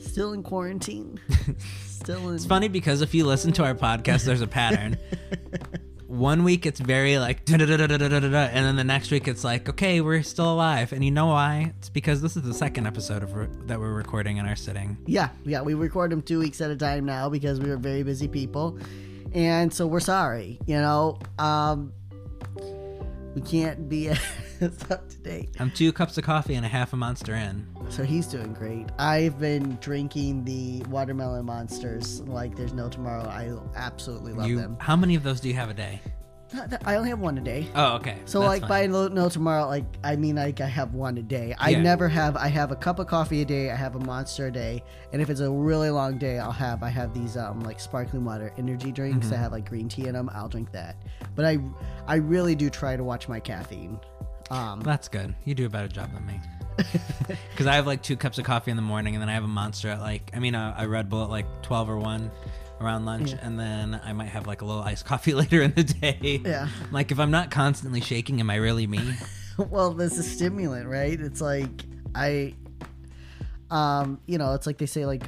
still in quarantine. It's funny because if you listen to our podcast, there's a pattern. 1 week it's very like da da da da da da da, and then the next week it's like, okay, we're still alive. And you know why? It's because this is the second episode of that we're recording in our sitting. Yeah, we record them 2 weeks at a time now because we were very busy people, and so we're sorry. We can't be up to date. I'm 2 cups of coffee and a half a Monster in. So he's doing great. I've been drinking the watermelon Monsters like there's no tomorrow. I absolutely love them. How many of those do you have a day? I only have one a day. Oh, okay. So that's like fine. By no tomorrow, I have one a day. I have a cup of coffee a day. I have a Monster a day. And if it's a really long day, I have these sparkling water energy drinks that have green tea in them. I'll drink that. But I really do try to watch my caffeine. That's good. You do a better job than me. Because I have 2 cups of coffee in the morning, and then I have a Monster at a Red Bull at 12 or 1. Around lunch, yeah. And then I might have a little iced coffee later in the day. Yeah. If I'm not constantly shaking, am I really me? Well, there's a stimulant, right? It's they say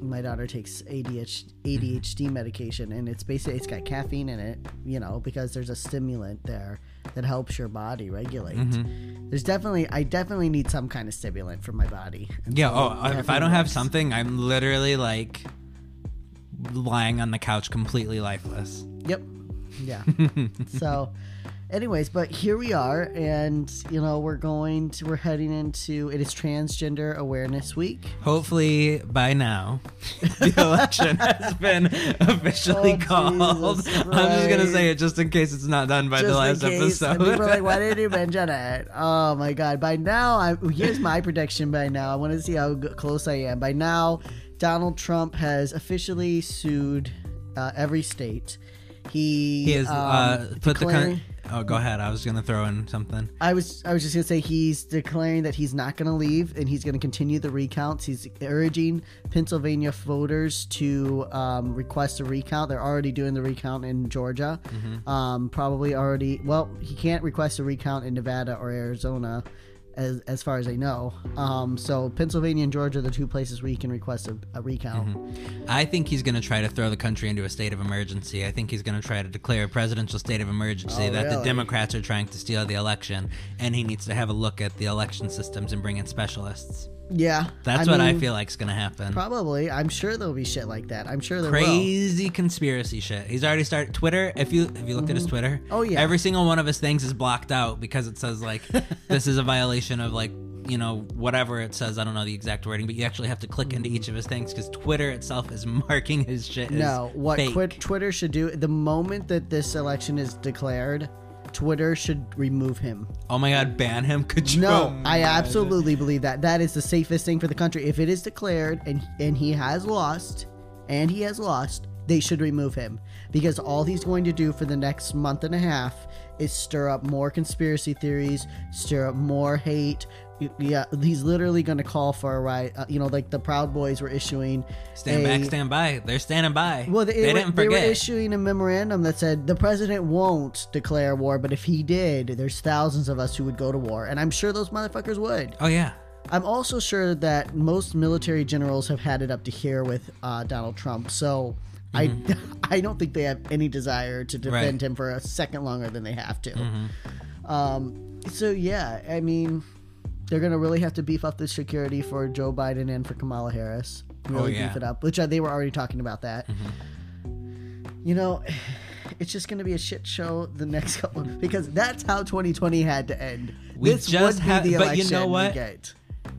my daughter takes ADHD medication, and it's basically, it's got caffeine in it, because there's a stimulant there that helps your body regulate. Mm-hmm. I definitely need some kind of stimulant for my body. Yeah. If I don't have something, I'm literally lying on the couch completely lifeless. Yep. Yeah. So anyways, but here we are, and we're heading into it. Is Transgender Awareness Week. Hopefully by now the election has been officially called. Jesus Christ. I'm just gonna say it just in case it's not done by the last episode. People are like, why did you mention it? Oh my god, by now here's my prediction. By now I want to see how close I am. By now Donald Trump has officially sued every state. He has put declaring... the con- Oh, go ahead. I was going to throw in something. I was just going to say he's declaring that he's not going to leave, and he's going to continue the recounts. He's urging Pennsylvania voters to request a recount. They're already doing the recount in Georgia. Mm-hmm. Probably already. Well, he can't request a recount in Nevada or Arizona, as far as I know. So Pennsylvania and Georgia are the two places where you can request a recount. Mm-hmm. I think he's going to try to throw the country into a state of emergency. I think he's going to try to declare a presidential state of emergency the Democrats are trying to steal the election, and he needs to have a look at the election systems and bring in specialists. Yeah. That's what I feel like is going to happen. Probably. I'm sure there'll be shit like that. I'm sure there will. Crazy conspiracy shit. He's already started. Twitter, have you looked at his Twitter? Oh, yeah. Every single one of his things is blocked out because it says, this is a violation of, whatever it says. I don't know the exact wording, but you actually have to click into each of his things because Twitter itself is marking his shit as fake. Twitter should do, the moment that this election is declared... Twitter should remove him. Oh my god, ban him? Could you? No, I absolutely believe that. That is the safest thing for the country. If it is declared and he has lost, they should remove him. Because all he's going to do for the next month and a half is stir up more conspiracy theories, stir up more hate. Yeah, he's literally going to call for a riot. The Proud Boys were issuing stand by. They're standing by. Well, they didn't forget. They were issuing a memorandum that said the president won't declare war, but if he did, there's thousands of us who would go to war, and I'm sure those motherfuckers would. Oh yeah. I'm also sure that most military generals have had it up to here with Donald Trump, so mm-hmm. I don't think they have any desire to defend him for a second longer than they have to. Mm-hmm. They're going to really have to beef up the security for Joe Biden and for Kamala Harris. Really beef it up, which they were already talking about that. Mm-hmm. it's just going to be a shit show the next couple of, because that's how 2020 had to end. We this just would have, be the election. But you know what?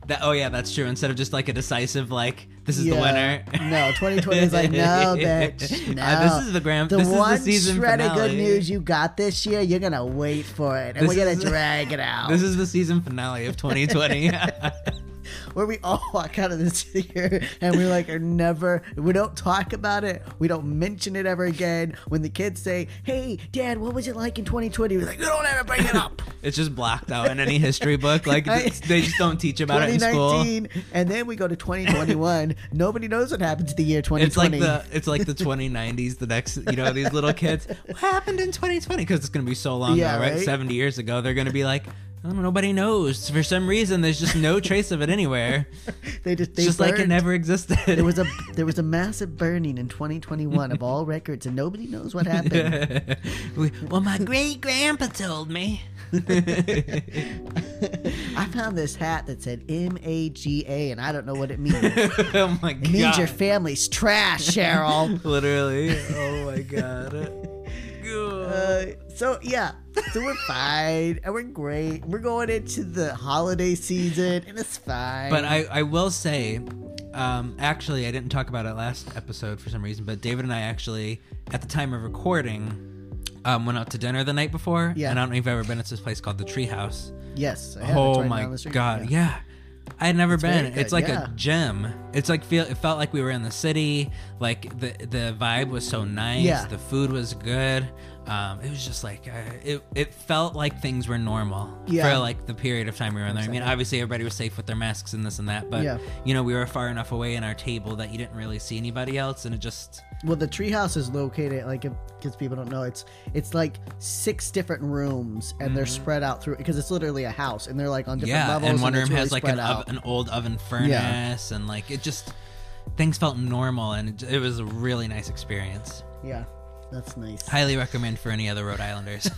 That, oh yeah, that's true. Instead of just like a decisive like this is the winner. No, 2020 is like no, bitch. No, this is the grand. The this one is the season shred finale. Of good news you got this year, you're gonna wait for it, and this we're gonna drag it out. This is the season finale of 2020. Where we all walk out of this year and we like are never, we don't talk about it, we don't mention it ever again. When the kids say, hey dad, what was it like in 2020, we're like, you don't ever bring it up. It's just blacked out in any history book, like they just don't teach about it in school. And then we go to 2021, nobody knows what happened to the year 2020. It's like the 2090s, the next, you know, these little kids, what happened in 2020, because it's gonna be so long now, right? 70 years ago they're gonna be like, I don't know, nobody knows. For some reason, there's just no trace of it anywhere. They just burned. Like it never existed. There was a massive burning in 2021 of all records, and nobody knows what happened. Well, my great-grandpa told me. I found this hat that said MAGA, and I don't know what it means. Oh, my God. It means your family's trash, Cheryl. Literally. Oh, my God. So we're fine and we're great. We're going into the holiday season and it's fine. But I will say, actually, I didn't talk about it last episode for some reason, but David and I actually, at the time of recording, went out to dinner the night before. Yeah. And I don't know if you've ever been. It's this place called The Treehouse. Yes. Oh my God. Yeah. I had never been. It's like a gem. It's like it felt like we were in the city. Like the vibe was so nice. Yeah. The food was good. It was just like it felt like things were normal for like the period of time we were in there. Exactly. I mean, obviously everybody was safe with their masks and this and that, but you know, we were far enough away in our table that you didn't really see anybody else, and it just. Well, the Treehouse is located, like, because people don't know, it's like 6 different rooms, and they're spread out through, because it's literally a house, and they're like on different levels. Yeah, and one room really has like an old oven furnace, and like it just, things felt normal, and it was a really nice experience. Yeah. That's nice. Highly recommend for any other Rhode Islanders.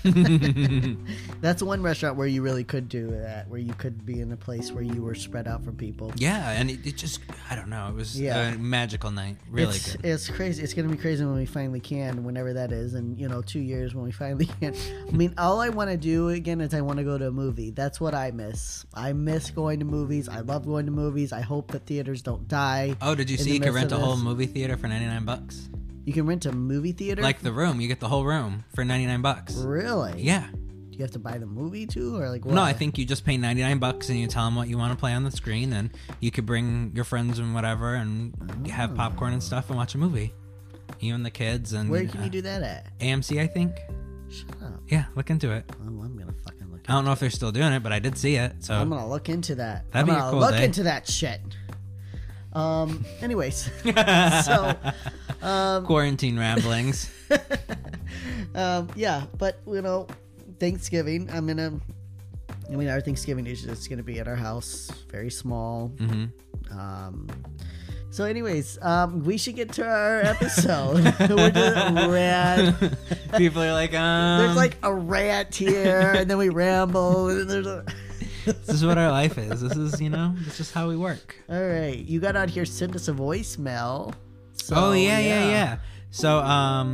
That's one restaurant where you really could do that, where you could be in a place where you were spread out from people. Yeah, and it just, I don't know, it was a magical night. Really good. It's crazy. It's going to be crazy when we finally can, whenever that is, and, you know, 2 years when we finally can. I mean, all I want to do again is I want to go to a movie. That's what I miss. I miss going to movies. I love going to movies. I hope that theaters don't die. Oh, did you see you can rent a whole movie theater for $99? You can rent a movie theater? Like the room. You get the whole room for $99. Really? Yeah. Do you have to buy the movie too, or like what? No, I think you just pay $99 and you tell them what you want to play on the screen, and you could bring your friends and whatever and have popcorn and stuff and watch a movie. You and the kids. And where can you do that at? AMC, I think. Shut up. Yeah, look into it. Oh, I'm going to fucking look into it. I don't know if they're still doing it, but I did see it. So I'm going to look into that. That'd be a cool day. I'm going to look into that shit. Anyways, so... quarantine ramblings. But you know, Thanksgiving, our Thanksgiving is just gonna be at our house, very small. So anyways, we should get to our episode. We're doing rant. People are like, there's like a rant here, and then we ramble, and then there's a this is what our life is. This is, you know, it's just how we work. All right, you got out here, send us a voicemail. So, yeah. So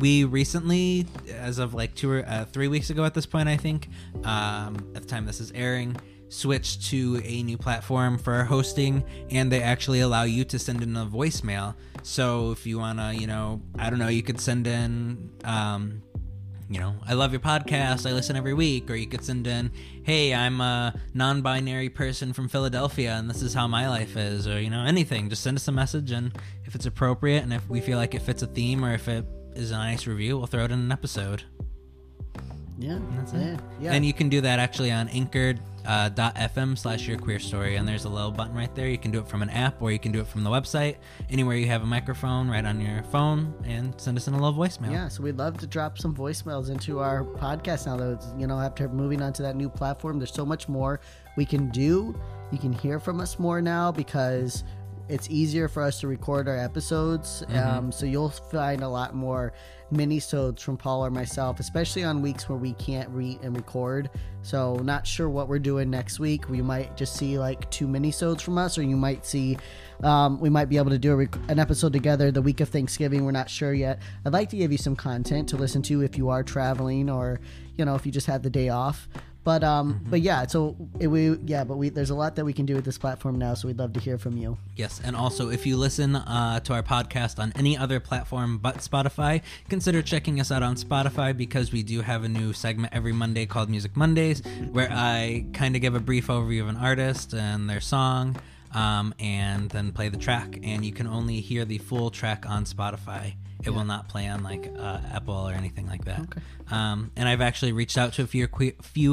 we recently, as of like 2 or 3 weeks ago at this point, I think, at the time this is airing, switched to a new platform for hosting, and they actually allow you to send in a voicemail. So if you want to, you know, I don't know, you could send in, you know, I love your podcast, I listen every week, or you could send in, hey, I'm a non-binary person from Philadelphia and this is how my life is, or, you know, anything. Just send us a message, and if it's appropriate and if we feel like it fits a theme or if it is a nice review, we'll throw it in an episode. Yeah. And that's it. Yeah. And you can do that actually on anchor.fm/yourqueerstory, and there's a little button right there. You can do it from an app, or you can do it from the website, anywhere you have a microphone, right on your phone, and send us in a little voicemail. Yeah, so we'd love to drop some voicemails into our podcast now, though, you know, after moving on to that new platform. There's so much more we can do. You can hear from us more now, because It's easier for us to record our episodes. Mm-hmm. So you'll find a lot more minisodes from Paul or myself, especially on weeks where we can't read and record. So not sure what we're doing next week. We might just see like 2 minisodes from us, or you might see we might be able to do an episode together the week of Thanksgiving. We're not sure yet. I'd like to give you some content to listen to if you are traveling, or you know, if you just had the day off. But mm-hmm. but yeah, so we there's a lot that we can do with this platform now, so we'd love to hear from you. Yes, and also if you listen to our podcast on any other platform but Spotify, consider checking us out on Spotify, because we do have a new segment every Monday called Music Mondays, where I kind of give a brief overview of an artist and their song, and then play the track. And you can only hear the full track on Spotify. It will not play on like Apple or anything like that. Okay. And I've actually reached out to a few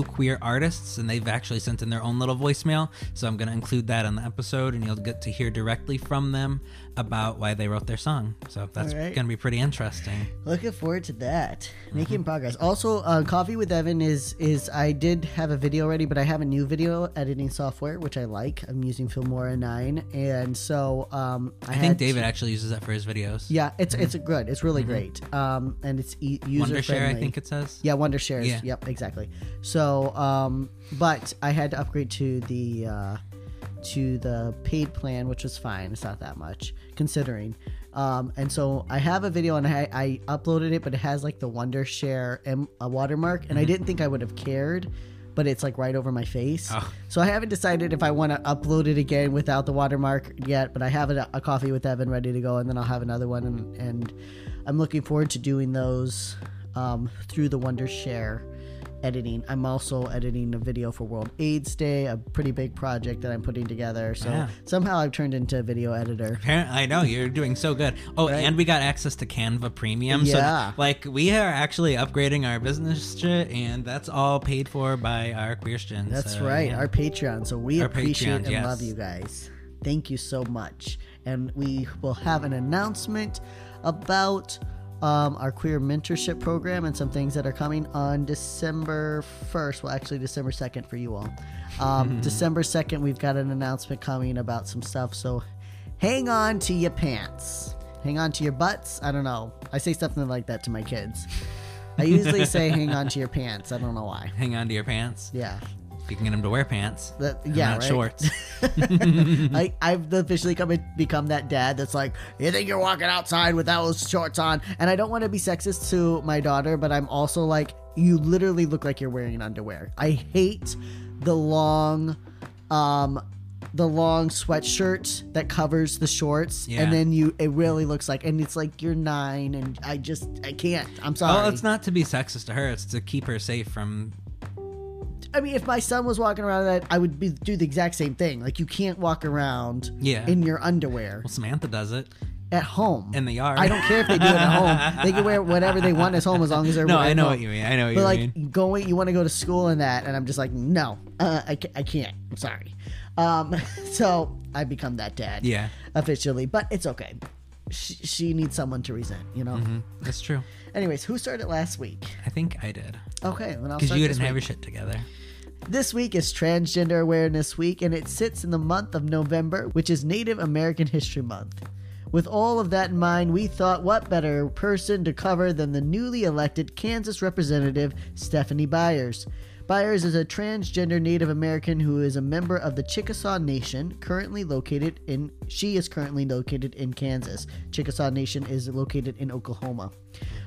queer artists, and they've actually sent in their own little voicemail. So I'm going to include that on the episode, and you'll get to hear directly from them about why they wrote their song. So that's going to be pretty interesting. Looking forward to that. Making progress. Also, Coffee with Evan is I did have a video ready, but I have a new video editing software, which I like. I'm using Filmora9. And so I think David actually uses that for his videos. Yeah, it's a good. It's really great. And it's user Wondershare, friendly. I think it says. Yeah, Wondershare. Yeah. Yep, exactly. So, but I had to upgrade to the paid plan, which was fine. It's not that much considering. And so I have a video, and I uploaded it, but it has like the Wondershare watermark, and I didn't think I would have cared, but it's like right over my face. Oh. So I haven't decided if I want to upload it again without the watermark yet, but I have a Coffee with Evan ready to go, and then I'll have another one. And I'm looking forward to doing those through the Wondershare editing. I'm also editing a video for World AIDS Day, a pretty big project that I'm putting together. So somehow I've turned into a video editor. Apparently, I know, you're doing so good. Oh, right? And we got access to Canva Premium. Yeah. So like we are actually upgrading our business shit, and that's all paid for by our Queerstians. That's right. Yeah. Our Patreon. So we appreciate and love you guys. Thank you so much. And we will have an announcement about our queer mentorship program and some things that are coming on December 1st. Well, actually December 2nd for you all. December 2nd, we've got an announcement coming about some stuff. So hang on to your pants. Hang on to your butts. I don't know. I say something like that to my kids. I usually say hang on to your pants. I don't know why. Hang on to your pants? Yeah. You can get them to wear pants, not shorts. I've officially become that dad that's like, you think you're walking outside with those shorts on? And I don't want to be sexist to my daughter, but I'm also like, you literally look like you're wearing underwear. I hate the long sweatshirt that covers the shorts, and then it really looks like, and it's like you're 9, and I can't. I'm sorry. Well, it's not to be sexist to her; it's to keep her safe from. I mean, if my son was walking around that, I would do the exact same thing. Like, you can't walk around in your underwear. Well, Samantha does it. At home. In the yard. I don't care if they do it at home. They can wear whatever they want at home as long as they're wearing it. No, I know what you mean. You want to go to school in that, and I'm just like, no, I can't. I'm sorry. So I become that dad officially, but it's okay. She needs someone to resent, you know? Mm-hmm. That's true. Anyways, who started last week? I think I did. Okay, then I'll start. Because you didn't have your shit together. This week is Transgender Awareness Week, and it sits in the month of November, which is Native American History Month. With all of that in mind, we thought what better person to cover than the newly elected Kansas representative, Stephanie Byers. Byers is a transgender Native American who is a member of the Chickasaw Nation, currently located in Kansas. Chickasaw Nation is located in Oklahoma.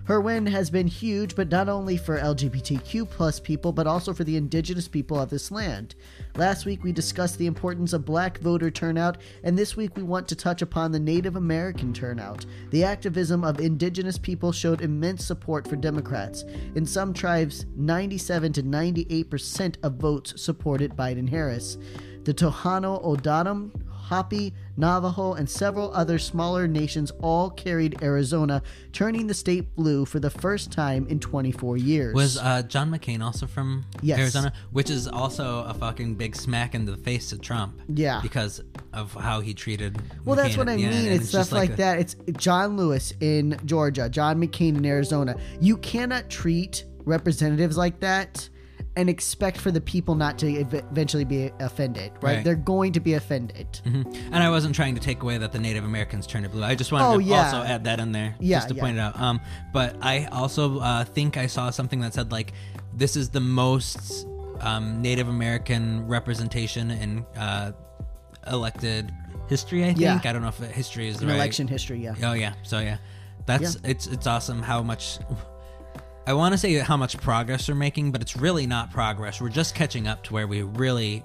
Her win has been huge, but not only for LGBTQ plus people, but also for the indigenous people of this land. Last week, we discussed the importance of black voter turnout, and this week we want to touch upon the Native American turnout. The activism of indigenous people showed immense support for Democrats. In some tribes, 97 to 98 8% of votes supported Biden-Harris. The Tohono O'odham, Hopi, Navajo, and several other smaller nations all carried Arizona, turning the state blue for the first time in 24 years. Was John McCain also from Arizona? Which is also a fucking big smack in the face to Trump. Yeah. Because of how he treated McCain. That's what I mean. It's stuff like that. It's John Lewis in Georgia, John McCain in Arizona. You cannot treat representatives like that and expect for the people not to eventually be offended, right? They're going to be offended. Mm-hmm. And I wasn't trying to take away that the Native Americans turned it blue. I just wanted to also add that in there, just to point it out. But I also think I saw something that said, like, this is the most Native American representation in elected history, I think. Yeah. I don't know if history is right. Election history, yeah. Oh, yeah. So, yeah. It's awesome how much... I want to say how much progress we're making, but it's really not progress. We're just catching up to where we really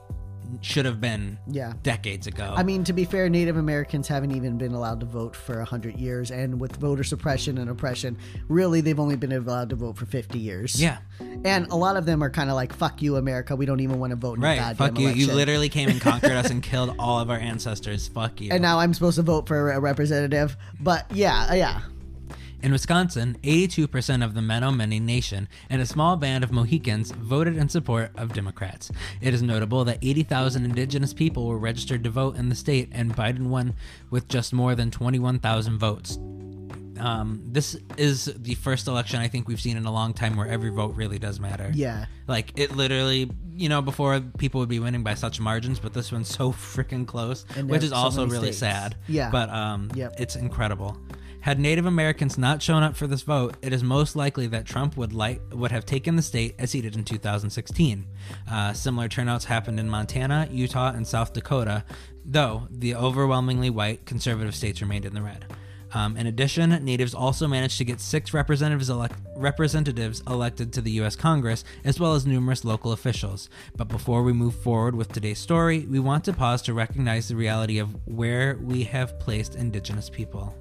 should have been decades ago. I mean, to be fair, Native Americans haven't even been allowed to vote for 100 years. And with voter suppression and oppression, really, they've only been allowed to vote for 50 years. Yeah. And a lot of them are kind of like, fuck you, America. We don't even want to vote in a goddamn election. Fuck you. You literally came and conquered us and killed all of our ancestors. Fuck you. And now I'm supposed to vote for a representative. But yeah. In Wisconsin, 82% of the Menominee Nation and a small band of Mohicans voted in support of Democrats. It is notable that 80,000 indigenous people were registered to vote in the state, and Biden won with just more than 21,000 votes. This is the first election I think we've seen in a long time where every vote really does matter. Yeah. Like, it literally, before people would be winning by such margins, but this one's so freaking close, which is also really sad. Yeah. But it's incredible. Had Native Americans not shown up for this vote, it is most likely that Trump would have taken the state as he did in 2016. Similar turnouts happened in Montana, Utah, and South Dakota, though the overwhelmingly white conservative states remained in the red. In addition, natives also managed to get 6 representatives elected to the U.S. Congress, as well as numerous local officials. But before we move forward with today's story, we want to pause to recognize the reality of where we have placed indigenous people.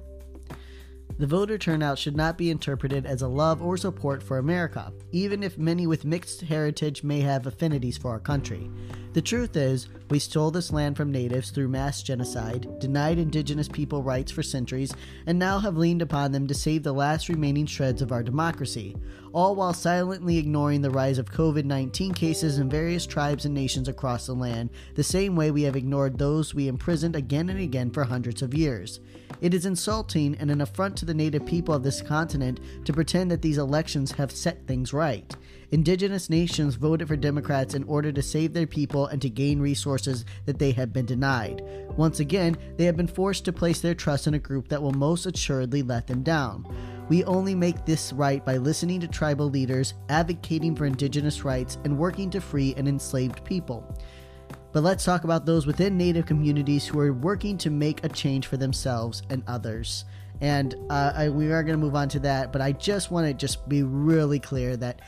The voter turnout should not be interpreted as a love or support for America, even if many with mixed heritage may have affinities for our country. The truth is, we stole this land from natives through mass genocide, denied indigenous people rights for centuries, and now have leaned upon them to save the last remaining shreds of our democracy, all while silently ignoring the rise of COVID-19 cases in various tribes and nations across the land, the same way we have ignored those we imprisoned again and again for hundreds of years. It is insulting and an affront to the native people of this continent to pretend that these elections have set things right. Indigenous nations voted for Democrats in order to save their people and to gain resources that they have been denied. Once again, they have been forced to place their trust in a group that will most assuredly let them down. We only make this right by listening to tribal leaders, advocating for indigenous rights, and working to free an enslaved people. But let's talk about those within Native communities who are working to make a change for themselves and others. And we are going to move on to that, but I just want to be really clear that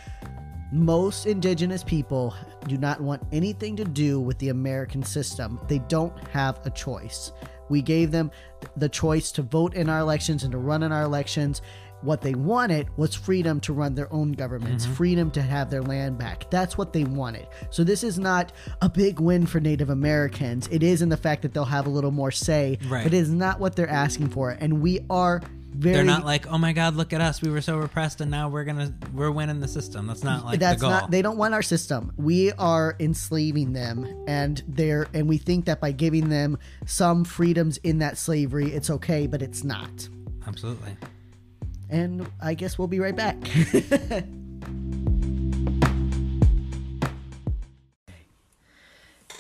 most indigenous people do not want anything to do with the American system. They don't have a choice. We gave them the choice to vote in our elections and to run in our elections. What they wanted was freedom to run their own governments, freedom to have their land back. That's what they wanted. So this is not a big win for Native Americans. It is in the fact that they'll have a little more say, but it is not what they're asking for. And we are they're not like, oh my God, look at us. We were so repressed and now we're winning the system. That's not like the goal. They don't want our system. We are enslaving them, and we think that by giving them some freedoms in that slavery, it's okay, but it's not. Absolutely. And I guess we'll be right back.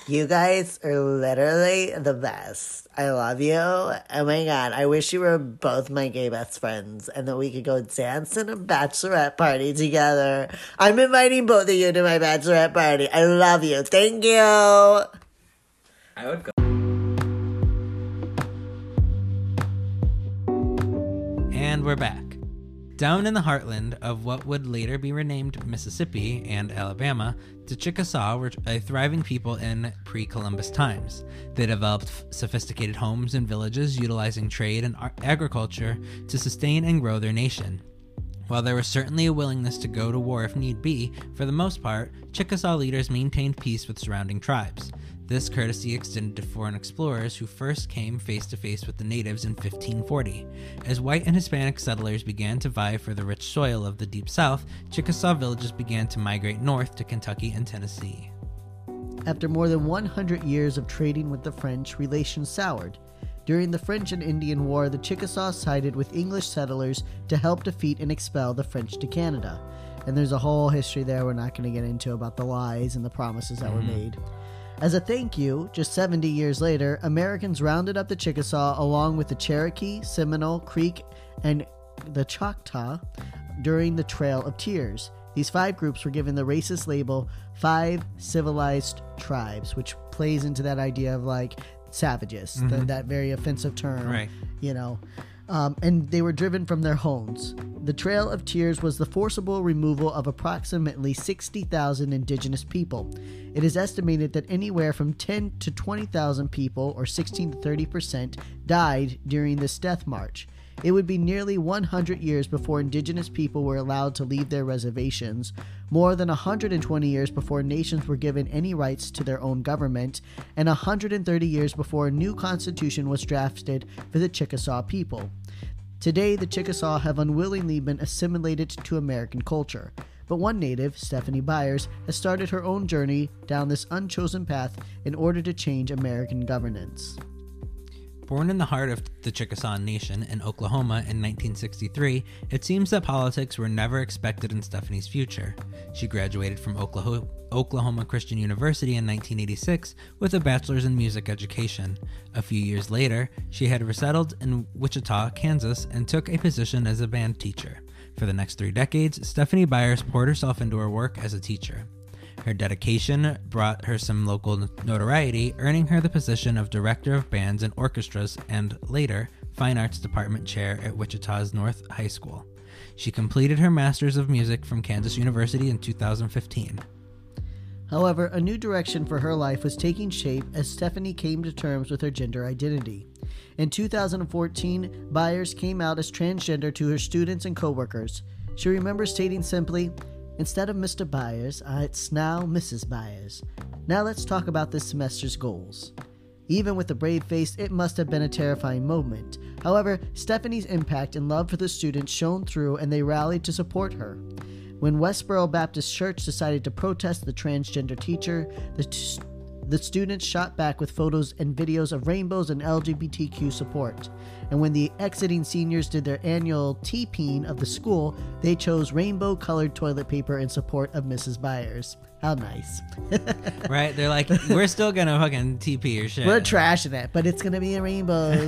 You guys are literally the best. I love you. Oh my God, I wish you were both my gay best friends and that we could go dance in a bachelorette party together. I'm inviting both of you to my bachelorette party. I love you. Thank you. I would go. And we're back. Down in the heartland of what would later be renamed Mississippi and Alabama, the Chickasaw were a thriving people in pre-Columbus times. They developed sophisticated homes and villages, utilizing trade and agriculture to sustain and grow their nation. While there was certainly a willingness to go to war if need be, for the most part, Chickasaw leaders maintained peace with surrounding tribes. This courtesy extended to foreign explorers who first came face-to-face with the natives in 1540. As white and Hispanic settlers began to vie for the rich soil of the Deep South, Chickasaw villages began to migrate north to Kentucky and Tennessee. After more than 100 years of trading with the French, relations soured. During the French and Indian War, the Chickasaw sided with English settlers to help defeat and expel the French to Canada. And there's a whole history there we're not going to get into about the lies and the promises that were made. As a thank you, just 70 years later, Americans rounded up the Chickasaw along with the Cherokee, Seminole, Creek, and the Choctaw during the Trail of Tears. These five groups were given the racist label Five Civilized Tribes, which plays into that idea of like savages, that very offensive term, right. You know. And they were driven from their homes. The Trail of Tears was the forcible removal of approximately 60,000 indigenous people. It is estimated that anywhere from 10 to 20,000 people, or 16 to 30%, died during this death march. It would be nearly 100 years before indigenous people were allowed to leave their reservations, more than 120 years before nations were given any rights to their own government, and 130 years before a new constitution was drafted for the Chickasaw people. Today, the Chickasaw have unwillingly been assimilated to American culture. But one native, Stephanie Byers, has started her own journey down this unchosen path in order to change American governance. Born in the heart of the Chickasaw Nation in Oklahoma in 1963, it seems that politics were never expected in Stephanie's future. She graduated from Oklahoma Christian University in 1986 with a bachelor's in music education. A few years later, she had resettled in Wichita, Kansas, and took a position as a band teacher. For the next 3 decades, Stephanie Byers poured herself into her work as a teacher. Her dedication brought her some local notoriety, earning her the position of Director of Bands and Orchestras and, later, Fine Arts Department Chair at Wichita's North High School. She completed her Master's of Music from Kansas University in 2015. However, a new direction for her life was taking shape as Stephanie came to terms with her gender identity. In 2014, Byers came out as transgender to her students and coworkers. She remembers stating simply, "Instead of Mr. Byers, it's now Mrs. Byers. Now let's talk about this semester's goals." Even with the brave face, it must have been a terrifying moment. However, Stephanie's impact and love for the students shone through, and they rallied to support her. When Westboro Baptist Church decided to protest the transgender teacher, the students shot back with photos and videos of rainbows and LGBTQ support. And when the exiting seniors did their annual teeping of the school, they chose rainbow-colored toilet paper in support of Mrs. Byers. How nice. Right? They're like, we're still going to fucking TP your shit. We're trashing it, but it's going to be in rainbows.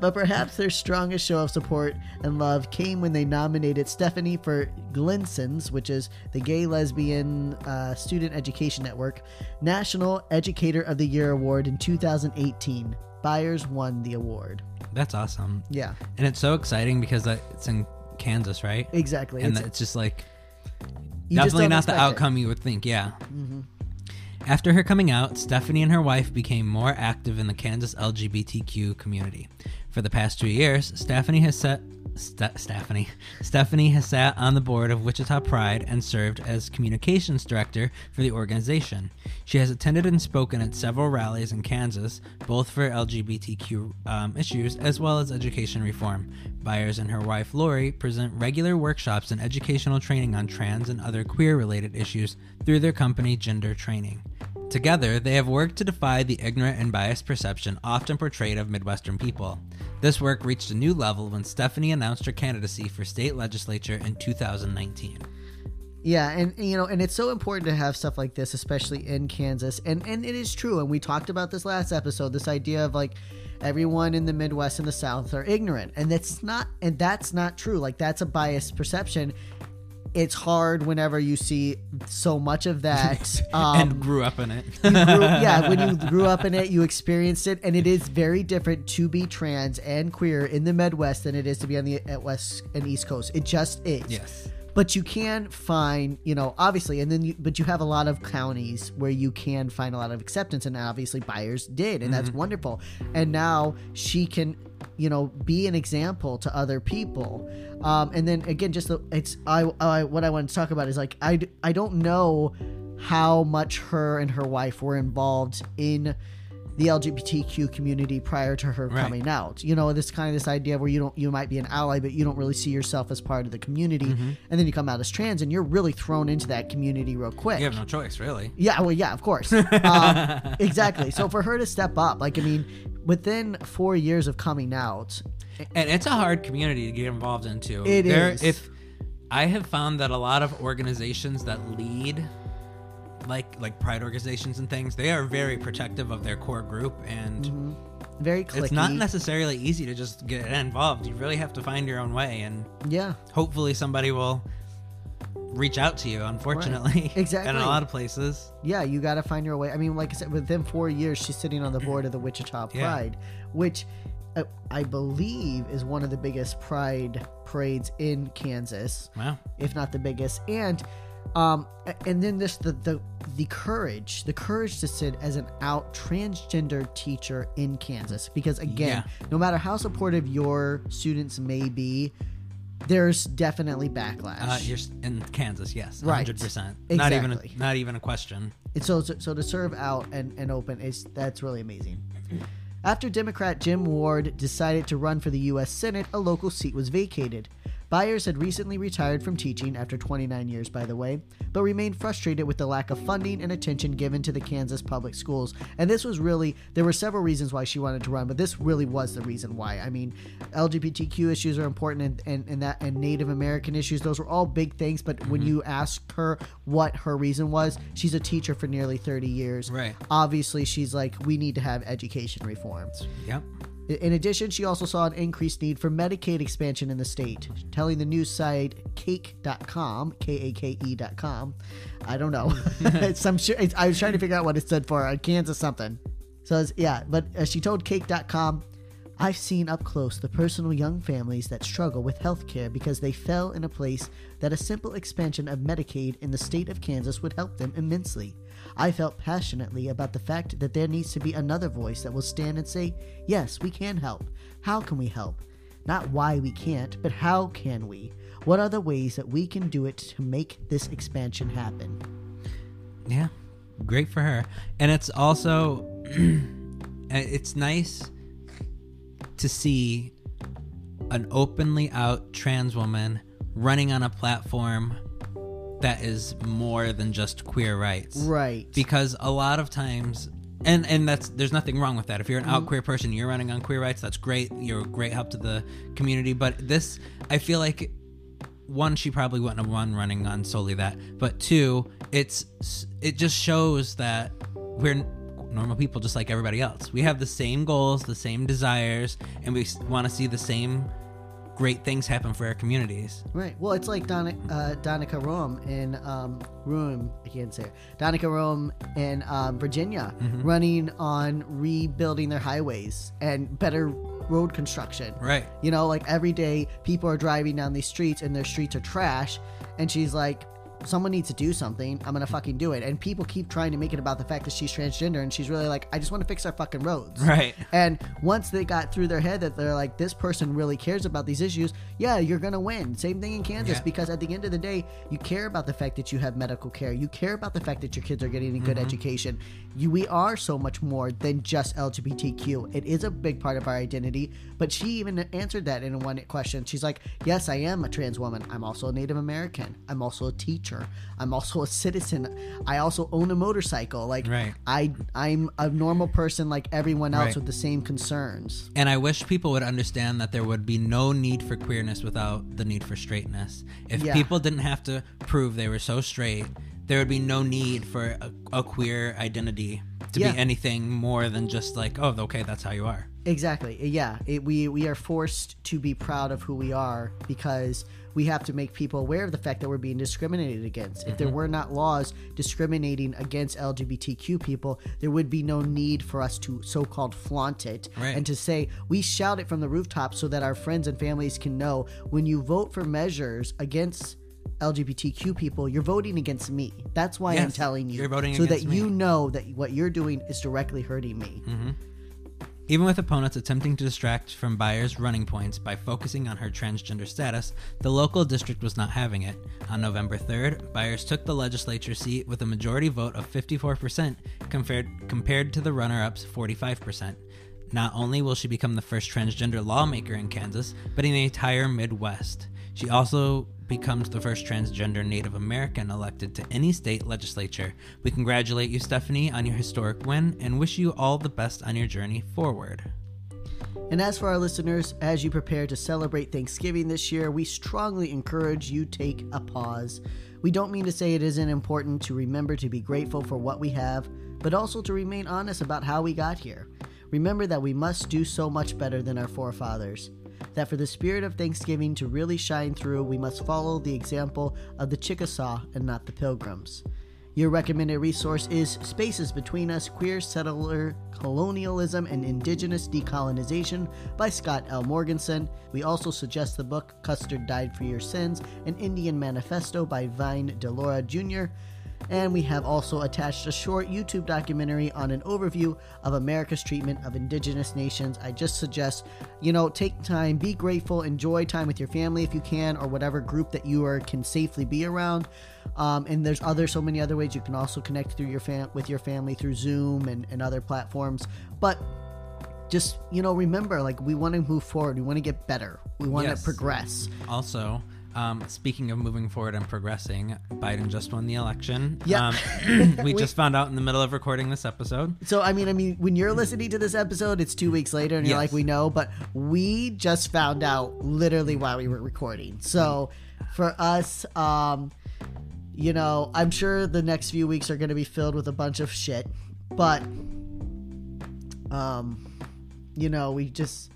But perhaps their strongest show of support and love came when they nominated Stephanie for GLSEN, which is the Gay Lesbian Student Education Network, National Educator of the Year Award in 2018. Byers won the award. That's awesome. Yeah. And it's so exciting because it's in Kansas, right? Exactly. And it's just like... Definitely not the outcome you would think, yeah. Mm-hmm. After her coming out, Stephanie and her wife became more active in the Kansas LGBTQ community. For the past 2 years, Stephanie has sat on the board of Wichita Pride and served as communications director for the organization. She has attended and spoken at several rallies in Kansas, both for LGBTQ issues as well as education reform. Byers and her wife Lori present regular workshops and educational training on trans and other queer-related issues through their company Gender Training. Together, they have worked to defy the ignorant and biased perception often portrayed of Midwestern people. This work reached a new level when Stephanie announced her candidacy for state legislature in 2019. Yeah, and you know, and it's so important to have stuff like this, especially in Kansas. And it is true, and we talked about this last episode, this idea of like everyone in the Midwest and the South are ignorant. And that's not true. Like, that's a biased perception. It's hard whenever you see so much of that. And grew up in it. When you grew up in it, you experienced it. And it is very different to be trans and queer in the Midwest than it is to be on the West and East Coast. It just is. Yes. But you can find, you know, obviously, but you have a lot of counties where you can find a lot of acceptance, and obviously Byers did, and that's wonderful. And now she can, you know, be an example to other people. And then again, what I wanted to talk about is like, I don't know how much her and her wife were involved in the LGBTQ community prior to her coming out. You know, this kind of this idea where you might be an ally, but you don't really see yourself as part of the community. And then you come out as trans and you're really thrown into that community real quick. You have no choice, really. Yeah, well, yeah, of course. Exactly. So for her to step up, like, I mean, within 4 years of coming out. And it's a hard community to get involved into. It is. If I have found that a lot of organizations that lead, like pride organizations and things, they are very protective of their core group and very clicky. It's not necessarily easy to just get involved. You really have to find your own way, and hopefully somebody will reach out to you, unfortunately. Right. Exactly. In a lot of places. Yeah, you got to find your way. I mean, like I said, within 4 years, she's sitting on the board of the Wichita Pride, which I believe is one of the biggest pride parades in Kansas. Wow. If not the biggest. And then this, the courage to sit as an out transgender teacher in Kansas, because again, no matter how supportive your students may be, there's definitely backlash. You're in Kansas, yes, 100%. Not even a question. And so to serve out and open is that's really amazing. After Democrat Jim Ward decided to run for the U.S. Senate, a local seat was vacated. Byers had recently retired from teaching after 29 years, by the way, but remained frustrated with the lack of funding and attention given to the Kansas public schools. And this was really, there were several reasons why she wanted to run, but this really was the reason why. I mean, LGBTQ issues are important and Native American issues. Those were all big things, but when you ask her what her reason was, she's a teacher for nearly 30 years. Right. Obviously, she's like, we need to have education reforms. Yep. In addition, she also saw an increased need for Medicaid expansion in the state, telling the news site CAKE.com, KAKE.com. I don't know. I was trying to figure out what it stood for. Kansas something. So, yeah, but she told CAKE.com, I've seen up close the personal young families that struggle with health care because they fell in a place that a simple expansion of Medicaid in the state of Kansas would help them immensely. I felt passionately about the fact that there needs to be another voice that will stand and say, yes, we can help. How can we help? Not why we can't, but how can we? What are the ways that we can do it to make this expansion happen? Yeah, great for her. And it's also, it's nice to see an openly out trans woman running on a platform that is more than just queer rights. Right. Because a lot of times, and that's, there's nothing wrong with that. If you're an out queer person, you're running on queer rights, that's great. You're a great help to the community. But this, I feel like, one, she probably wouldn't have won running on solely that. But two, it just shows that we're normal people just like everybody else. We have the same goals, the same desires, and we want to see the same great things happen for our communities. Right. Well, it's like Donica Rome in Donica Rome in Virginia, running on rebuilding their highways and better road construction. Right. You know, like every day people are driving down these streets and their streets are trash, and she's like, someone needs to do something. I'm gonna fucking do it. And people keep trying to make it about the fact that she's transgender, and she's really like, I just want to fix our fucking roads. Right. And once they got through their head that they're like, this person really cares about these issues, yeah, you're gonna win. Same thing in Kansas, because at the end of the day, you care about the fact that you have medical care. You care about the fact that your kids are getting a good education. We are so much more than just LGBTQ. It is a big part of our identity. But she even answered that in one question. She's like, yes, I am a trans woman. I'm also a Native American. I'm also a teacher. I'm also a citizen. I also own a motorcycle. Like, right. I'm a normal person like everyone else, right, with the same concerns. And I wish people would understand that there would be no need for queerness without the need for straightness. If people didn't have to prove they were so straight, there would be no need for a queer identity to be anything more than just like, oh, okay, that's how you are. Exactly. Yeah. We are forced to be proud of who we are because we have to make people aware of the fact that we're being discriminated against. If there were not laws discriminating against LGBTQ people, there would be no need for us to so-called flaunt it, right, and to say, we shout it from the rooftops so that our friends and families can know, when you vote for measures against LGBTQ people, you're voting against me. That's why I'm telling you, you're voting so that me. You know that what you're doing is directly hurting me. Even with opponents attempting to distract from Byers' running points by focusing on her transgender status, the local district was not having it. On November 3rd, Byers took the legislature seat with a majority vote of 54% compared to the runner-up's 45%. Not only will she become the first transgender lawmaker in Kansas, but in the entire Midwest. She also becomes the first transgender Native American elected to any state legislature. We congratulate you, Stephanie, on your historic win and wish you all the best on your journey forward. And as for our listeners, as you prepare to celebrate Thanksgiving this year, we strongly encourage you take a pause. We don't mean to say it isn't important to remember to be grateful for what we have, but also to remain honest about how we got here. Remember that we must do so much better than our forefathers. That for the spirit of Thanksgiving to really shine through, we must follow the example of the Chickasaw and not the Pilgrims. Your recommended resource is Spaces Between Us, Queer Settler Colonialism and Indigenous Decolonization by Scott L. Morganson. We also suggest the book Custard Died for Your Sins, An Indian Manifesto by Vine DeLora Jr., and we have also attached a short YouTube documentary on an overview of America's treatment of indigenous nations. I just suggest, take time, be grateful, enjoy time with your family if you can, or whatever group that you are can safely be around. And there's so many other ways you can also connect through with your family through Zoom and other platforms. But just, remember, we want to move forward. We want to get better. We want to progress. Also, speaking of moving forward and progressing, Biden just won the election. Yeah. We just found out in the middle of recording this episode. So, I mean, when you're listening to this episode, it's 2 weeks later and you're like, we know, but we just found out literally while we were recording. So for us, I'm sure the next few weeks are going to be filled with a bunch of shit, but, we just...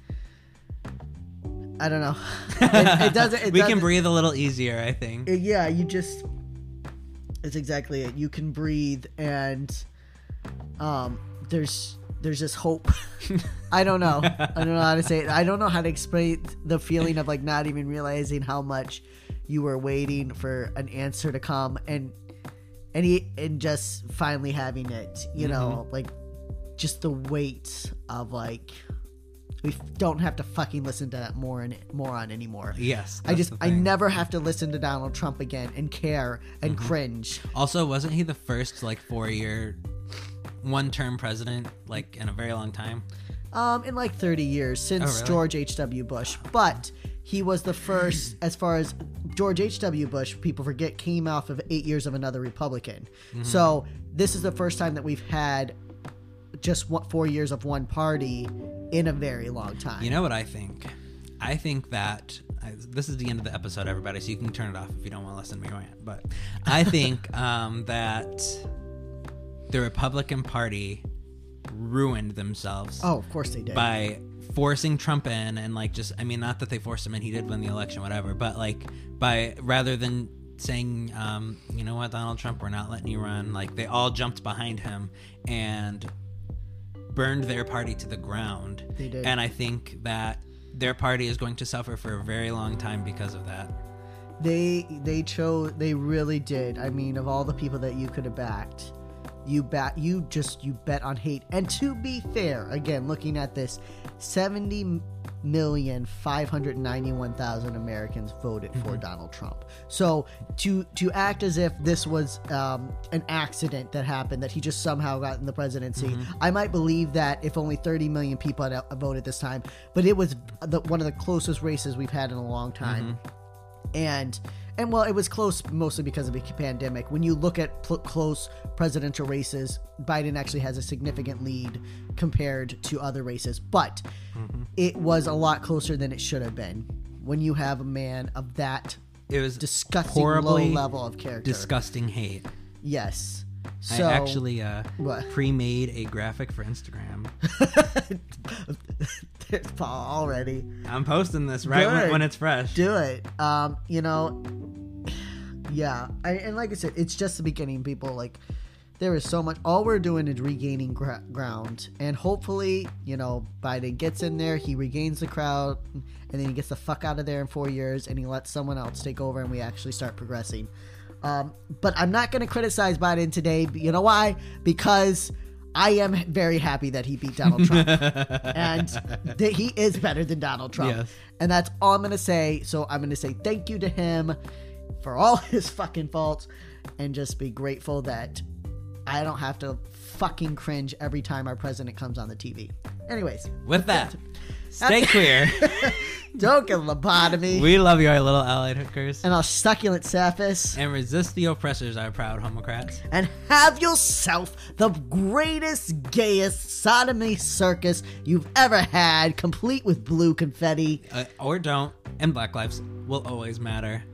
I don't know. It doesn't. It we doesn't, can breathe a little easier, I think. Yeah, it's exactly it. You can breathe, and there's just hope. I don't know. I don't know how to say it. I don't know how to explain the feeling of not even realizing how much you were waiting for an answer to come, and just finally having it. Just the weight of we don't have to fucking listen to that moron anymore. Yes. I never have to listen to Donald Trump again and care and cringe. Also, wasn't he the first 4-year, one-term president in a very long time? In 30 years since George H.W. Bush. But he was the first, as far as George H.W. Bush, people forget, came off of 8 years of another Republican. Mm-hmm. So this is the first time that we've had just 4 years of one party in a very long time. You know what I think? I think that this is the end of the episode, everybody, so you can turn it off if you don't want to listen to me rant. But I think that the Republican Party ruined themselves. Oh, of course they did. By forcing Trump in and not that they forced him in, he did win the election, whatever, but rather than saying, you know what, Donald Trump, we're not letting you run, they all jumped behind him and burned their party to the ground. They did. And I think that their party is going to suffer for a very long time because of that. They really did. I mean, of all the people that you could have backed, you bet on hate. And to be fair, again, looking at this, 70,591,000 Americans voted for Donald Trump. So to act as if this was an accident that happened, that he just somehow got in the presidency, I might believe that if only 30 million people had voted this time, but it was one of the closest races we've had in a long time. And well, it was close mostly because of the pandemic. When you look at close presidential races, Biden actually has a significant lead compared to other races. But it was a lot closer than it should have been when you have a man of that disgusting low level of character. Disgusting hate. Yes. So, I actually pre-made a graphic for Instagram. There's Paul already. I'm posting this right when it's fresh. Do it. And like I said, it's just the beginning, people. There is so much. All we're doing is regaining ground. And hopefully, Biden gets in there, he regains the crowd, and then he gets the fuck out of there in 4 years, and he lets someone else take over, and we actually start progressing. But I'm not going to criticize Biden today. You know why? Because I am very happy that he beat Donald Trump. And that he is better than Donald Trump. Yes. And that's all I'm going to say. So I'm going to say thank you to him for all his fucking faults. And just be grateful that I don't have to fucking cringe every time our president comes on the TV. Anyways. With that, stay queer. Don't get lobotomy. We love you, our little allied hookers. And our succulent surface. And resist the oppressors, our proud homocrats. And have yourself the greatest, gayest sodomy circus you've ever had, complete with blue confetti. Or don't. And Black lives will always matter.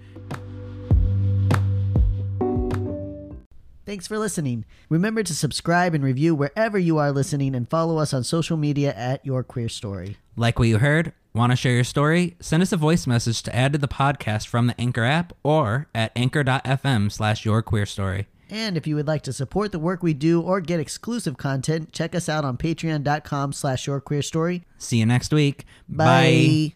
Thanks for listening. Remember to subscribe and review wherever you are listening, and follow us on social media at Your Queer Story. Like what you heard? Want to share your story? Send us a voice message to add to the podcast from the Anchor app or at anchor.fm/yourqueerstory. And if you would like to support the work we do or get exclusive content, check us out on patreon.com/yourqueerstory. See you next week. Bye. Bye.